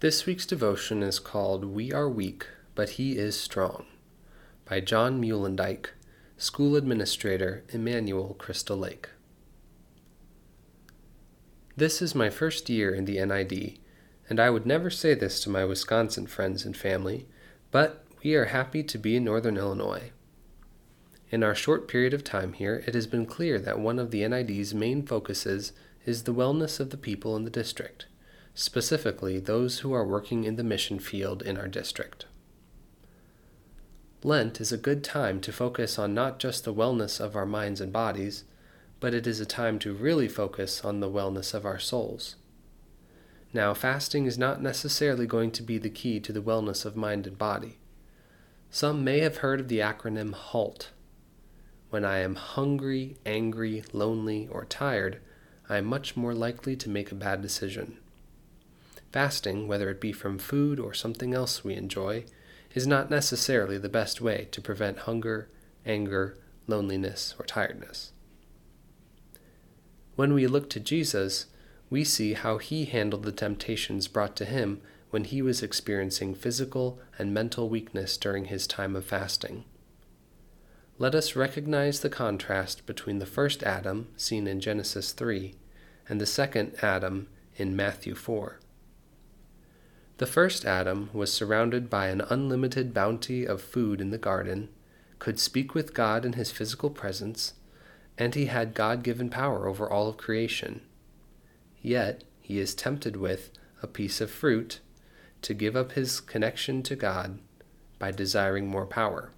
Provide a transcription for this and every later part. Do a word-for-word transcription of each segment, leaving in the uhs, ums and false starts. This week's devotion is called We Are Weak, But He Is Strong, by John Muhlendike, School Administrator, Emanuel Crystal Lake. This is my first year in the N I D, and I would never say this to my Wisconsin friends and family, but we are happy to be in Northern Illinois. In our short period of time here, it has been clear that one of the N I D's main focuses is the wellness of the people in the district, specifically those who are working in the mission field in our district. Lent is a good time to focus on not just the wellness of our minds and bodies, but it is a time to really focus on the wellness of our souls. Now, fasting is not necessarily going to be the key to the wellness of mind and body. Some may have heard of the acronym HALT. When I am hungry, angry, lonely, or tired, I am much more likely to make a bad decision. Fasting, whether it be from food or something else we enjoy, is not necessarily the best way to prevent hunger, anger, loneliness, or tiredness. When we look to Jesus, we see how he handled the temptations brought to him when he was experiencing physical and mental weakness during his time of fasting. Let us recognize the contrast between the first Adam, seen in Genesis three, and the second Adam in Matthew four. The first Adam was surrounded by an unlimited bounty of food in the garden, could speak with God in his physical presence, and he had God-given power over all of creation. Yet, he is tempted with a piece of fruit to give up his connection to God by desiring more power.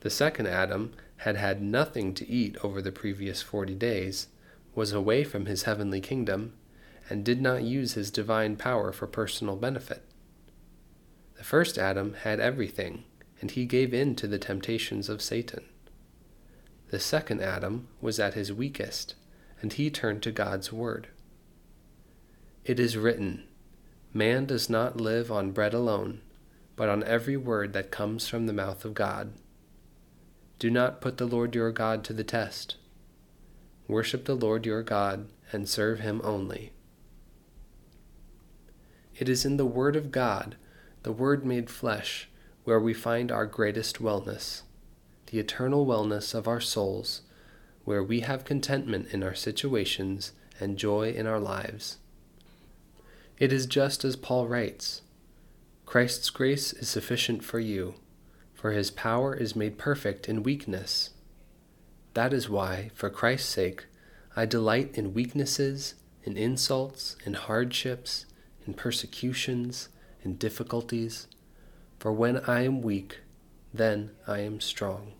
The second Adam had had nothing to eat over the previous forty days, was away from his heavenly kingdom, and did not use his divine power for personal benefit. The first Adam had everything, and he gave in to the temptations of Satan. The second Adam was at his weakest, and he turned to God's word. It is written, "Man does not live on bread alone, but on every word that comes from the mouth of God. Do not put the Lord your God to the test. Worship the Lord your God and serve him only." It is in the Word of God, the Word made flesh, where we find our greatest wellness, the eternal wellness of our souls, where we have contentment in our situations and joy in our lives. It is just as Paul writes, "Christ's grace is sufficient for you, for his power is made perfect in weakness. That is why, for Christ's sake, I delight in weaknesses, in insults, in hardships, in persecutions, in difficulties, for when I am weak, then I am strong."